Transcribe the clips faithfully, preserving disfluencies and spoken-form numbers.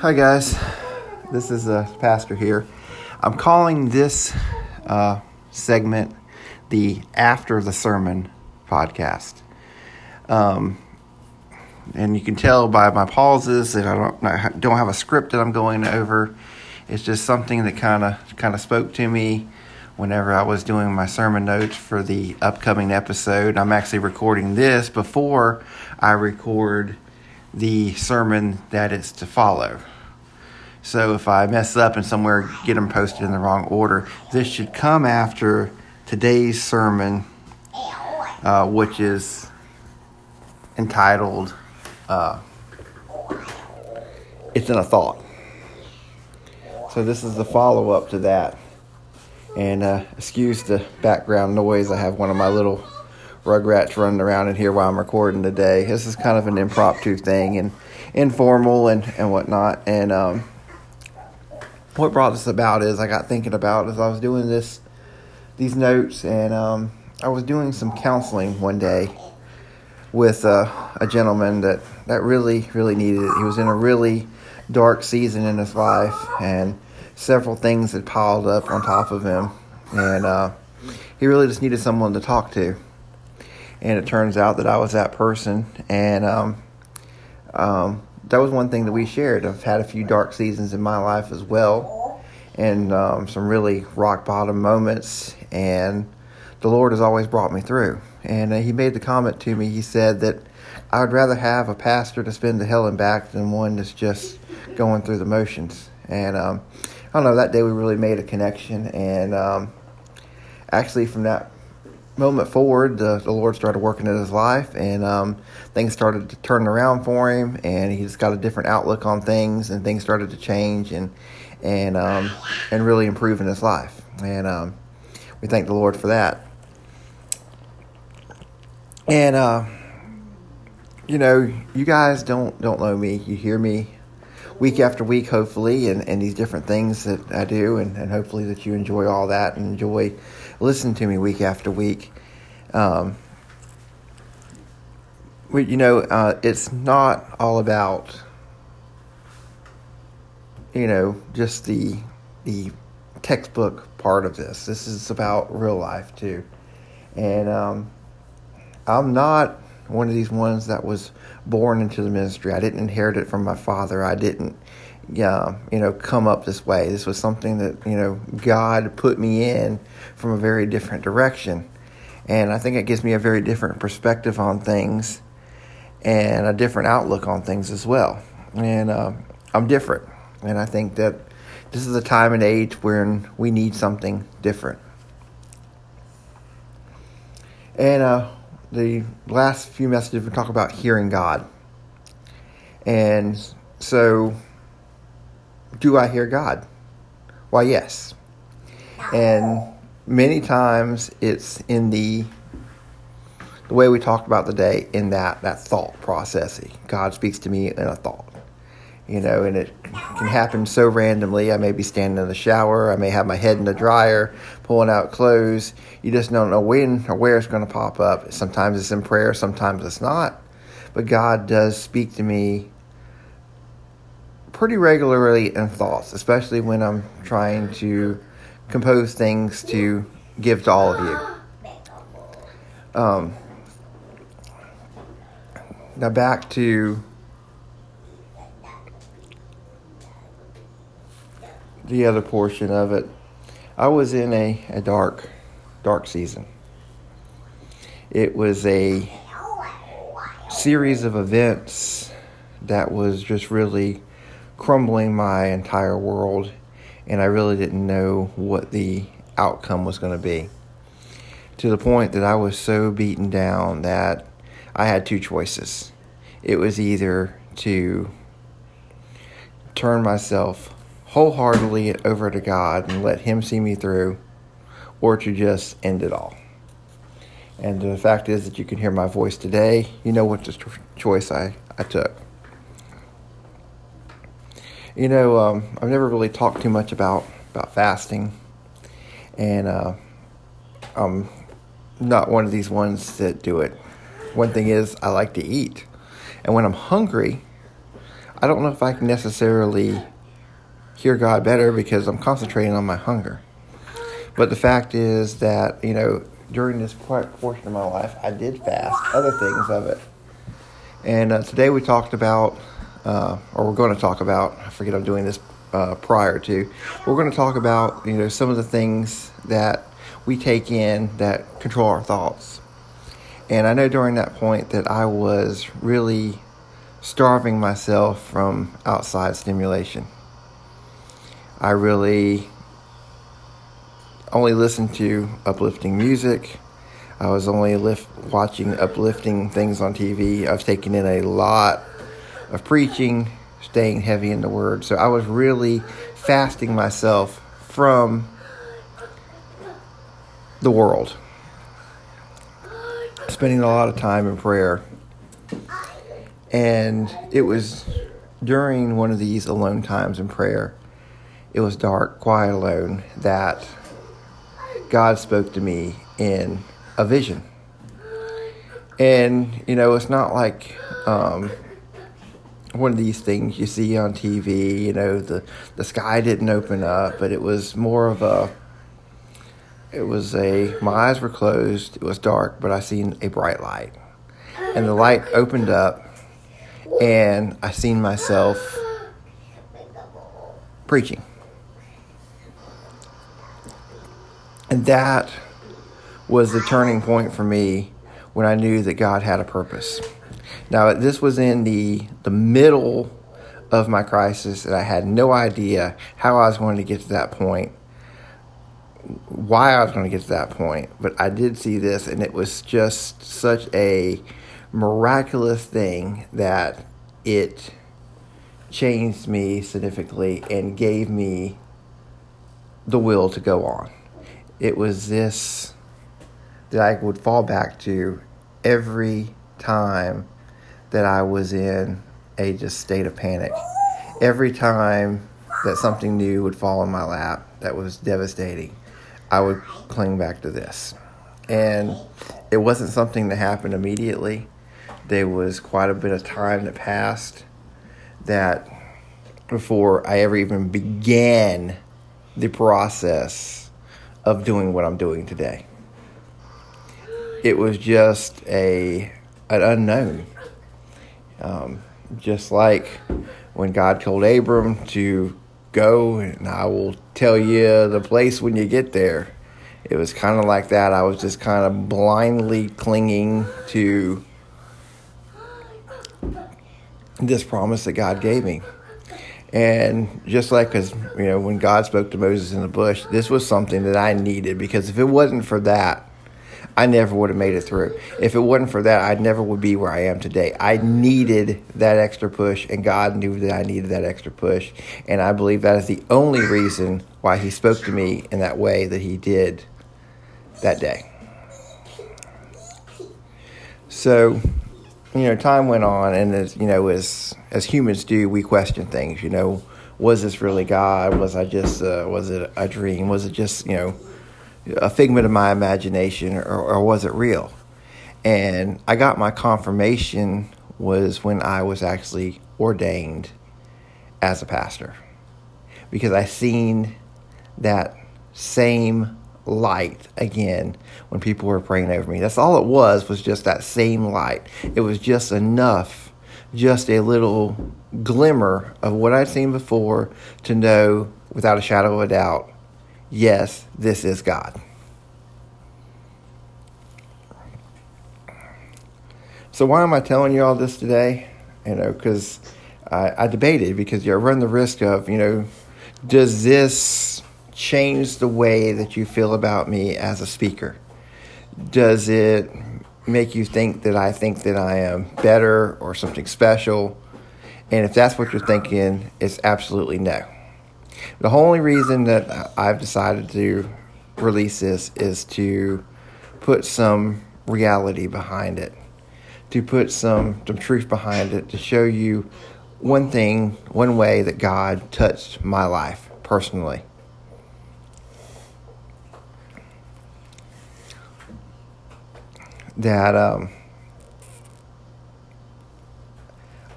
Hi guys, this is uh, Pastor here. I'm calling this uh, segment the After the Sermon podcast. Um, and you can tell by my pauses that I don't I don't have a script that I'm going over. It's just something that kind of kind of spoke to me whenever I was doing my sermon notes for the upcoming episode. I'm actually recording this before I record the sermon that is to follow. So if I mess up and somewhere get them posted in the wrong order, this should come after today's sermon, uh, which is entitled, uh, It's in a Thought. So this is the follow-up to that. And uh, excuse the background noise. I have one of my little Rugrats running around in here while I'm recording today. This is kind of an impromptu thing and informal and, and whatnot. And um, what brought this about is I got thinking about as I was doing this, these notes, and um, I was doing some counseling one day with uh, a gentleman that, that really, really needed it. He was in a really dark season in his life, and several things had piled up on top of him. And uh, he really just needed someone to talk to. And it turns out that I was that person. And um, um, that was one thing that we shared. I've had a few dark seasons in my life as well. And um, some really rock bottom moments. And the Lord has always brought me through. And uh, he made the comment to me. He said that I would rather have a pastor to spin to hell and back than one that's just going through the motions. And um, I don't know, that day we really made a connection. And um, actually from that moment forward, the, the Lord started working in his life, and um, things started to turn around for him, and he just got a different outlook on things, and things started to change and and um, and really improve in his life. And um, we thank the Lord for that. And uh, you know, you guys don't don't know me. You hear me week after week, hopefully, and, and these different things that I do, and, and hopefully that you enjoy all that and enjoy listening to me week after week. Um, but, you know, uh, it's not all about, you know, just the the textbook part of this. This is about real life, too. And um, I'm not one of these ones that was born into the ministry. I didn't inherit it from my father. I didn't, uh, you know, come up this way. This was something that, you know, God put me in from a very different direction. And I think it gives me a very different perspective on things and a different outlook on things as well. And uh, I'm different. And I think that this is a time and age when we need something different. And, uh, the last few messages we talk about hearing God. And so, do I hear God? Why, yes. And many times it's in the the way we talked about today, in that, that thought process. God speaks to me in a thought. You know, and it can happen so randomly. I may be standing in the shower. I may have my head in the dryer, pulling out clothes. You just don't know when or where it's going to pop up. Sometimes it's in prayer. Sometimes it's not. But God does speak to me pretty regularly in thoughts, especially when I'm trying to compose things to give to all of you. Um, now back to the other portion of it. I was in a, a dark, dark season. It was a series of events that was just really crumbling my entire world, and I really didn't know what the outcome was going to be. To the point that I was so beaten down that I had two choices. It was either to turn myself wholeheartedly over to God and let him see me through, or to just end it all. And the fact is that you can hear my voice today. You know what the choice I, I took. You know, um, I've never really talked too much about, about fasting. And uh, I'm not one of these ones that do it. One thing is, I like to eat. And when I'm hungry, I don't know if I can necessarily hear God better because I'm concentrating on my hunger. But the fact is that, you know, during this quiet portion of my life, I did fast other things of it. And uh, today we talked about, uh, or we're going to talk about, I forget I'm doing this uh, prior to, we're going to talk about, you know, some of the things that we take in that control our thoughts. And I know during that point that I was really starving myself from outside stimulation. I really only listened to uplifting music. I was only lift, watching uplifting things on T V. I've taken in a lot of preaching, staying heavy in the Word. So I was really fasting myself from the world. Spending a lot of time in prayer. And it was during one of these alone times in prayer, it was dark, quiet, alone, that God spoke to me in a vision. And, you know, it's not like um, one of these things you see on T V, you know, the, the sky didn't open up, but it was more of a, it was a, my eyes were closed, it was dark, but I seen a bright light. And the light opened up, and I seen myself preaching. And that was the turning point for me when I knew that God had a purpose. Now, this was in the, the middle of my crisis, and I had no idea how I was going to get to that point, why I was going to get to that point. But I did see this, and it was just such a miraculous thing that it changed me significantly and gave me the will to go on. It was this that I would fall back to every time that I was in a just state of panic. Every time that something new would fall in my lap that was devastating, I would cling back to this. And it wasn't something that happened immediately. There was quite a bit of time that passed that before I ever even began the process of doing what I'm doing today. It was just a an unknown. Um, just like when God told Abram to go, and I will tell you the place when you get there. It was kind of like that. I was just kind of blindly clinging to this promise that God gave me. And just like, as you know, when God spoke to Moses in the bush, this was something that I needed, because if it wasn't for that, I never would have made it through. If it wasn't for that, I never would be where I am today. I needed that extra push, and God knew that I needed that extra push. And I believe that is the only reason why He spoke to me in that way that He did that day. So, you know, time went on, and as you know, as as humans do, we question things. You know, was this really God? Was I just? Uh, was it a dream? Was it just, you know, a figment of my imagination, or, or was it real? And I got my confirmation was when I was actually ordained as a pastor, because I seen that same light again when people were praying over me. That's all it was, was just that same light. It was just enough, just a little glimmer of what I'd seen before to know without a shadow of a doubt, yes, this is God. So why am I telling you all this today? You know, because I, I debated, because you run the risk of, you know, does this change the way that you feel about me as a speaker? Does it make you think that I think that I am better or something special? And if that's what you're thinking, it's absolutely no. The only reason that I've decided to release this is to put some reality behind it, to put some, some truth behind it, to show you one thing, one way that God touched my life personally. That um,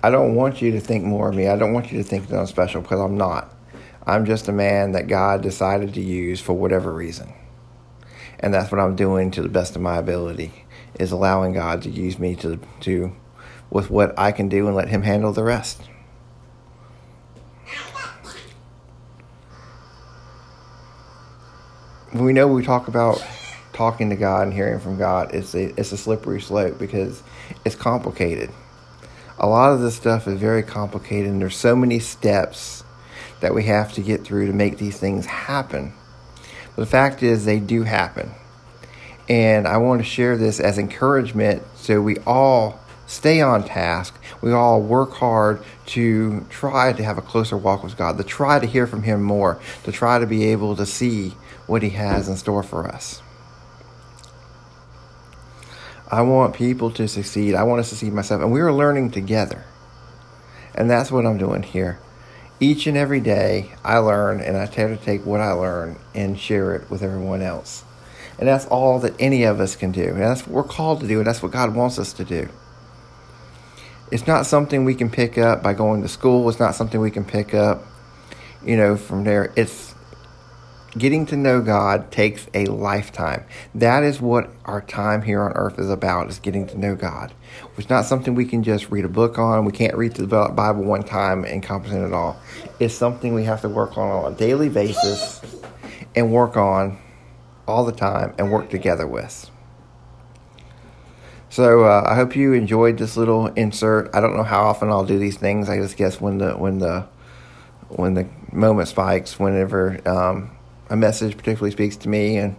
I don't want you to think more of me. I don't want you to think that I'm special, because I'm not. I'm just a man that God decided to use for whatever reason. And that's what I'm doing to the best of my ability, is allowing God to use me to to with what I can do and let him handle the rest. We know we talk about talking to God and hearing from God. It's a, it's a slippery slope because it's complicated. A lot of this stuff is very complicated, and there's so many steps that we have to get through to make these things happen. But the fact is, they do happen. And I want to share this as encouragement so we all stay on task. We all work hard to try to have a closer walk with God, to try to hear from him more, to try to be able to see what he has in store for us. I want people to succeed. I want to succeed myself. And we are learning together. And that's what I'm doing here. Each and every day, I learn, and I try to take what I learn and share it with everyone else. And that's all that any of us can do. And that's what we're called to do, and that's what God wants us to do. It's not something we can pick up by going to school. It's not something we can pick up, you know, from there. It's getting to know God takes a lifetime. That is what our time here on earth is about, is getting to know God. It's not something we can just read a book on. We can't read the Bible one time and comprehend it all. It's something we have to work on on a daily basis and work on all the time and work together with. So uh, I hope you enjoyed this little insert. I don't know how often I'll do these things. I just guess when the when the when the moment spikes, whenever um, a message particularly speaks to me, and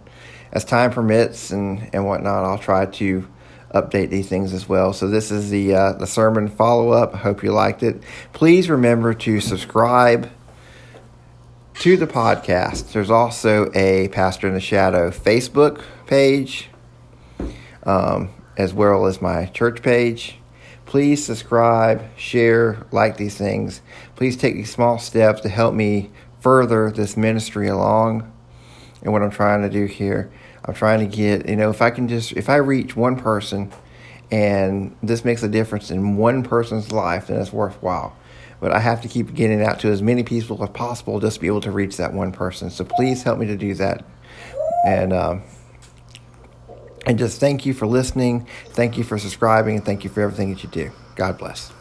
as time permits and, and whatnot, I'll try to update these things as well. So this is the uh, the sermon follow up. I hope you liked it. Please remember to subscribe to the podcast. There's also a Pastor in the Shadow Facebook page. Um, as well as my church page. Please subscribe, share, like these things. Please take these small steps to help me further this ministry along and what I'm trying to do here. I'm trying to get, you know, if I can just, if I reach one person and this makes a difference in one person's life, then it's worthwhile. But I have to keep getting out to as many people as possible just to be able to reach that one person. So please help me to do that. And, um, And just thank you for listening. Thank you for subscribing. And thank you for everything that you do. God bless.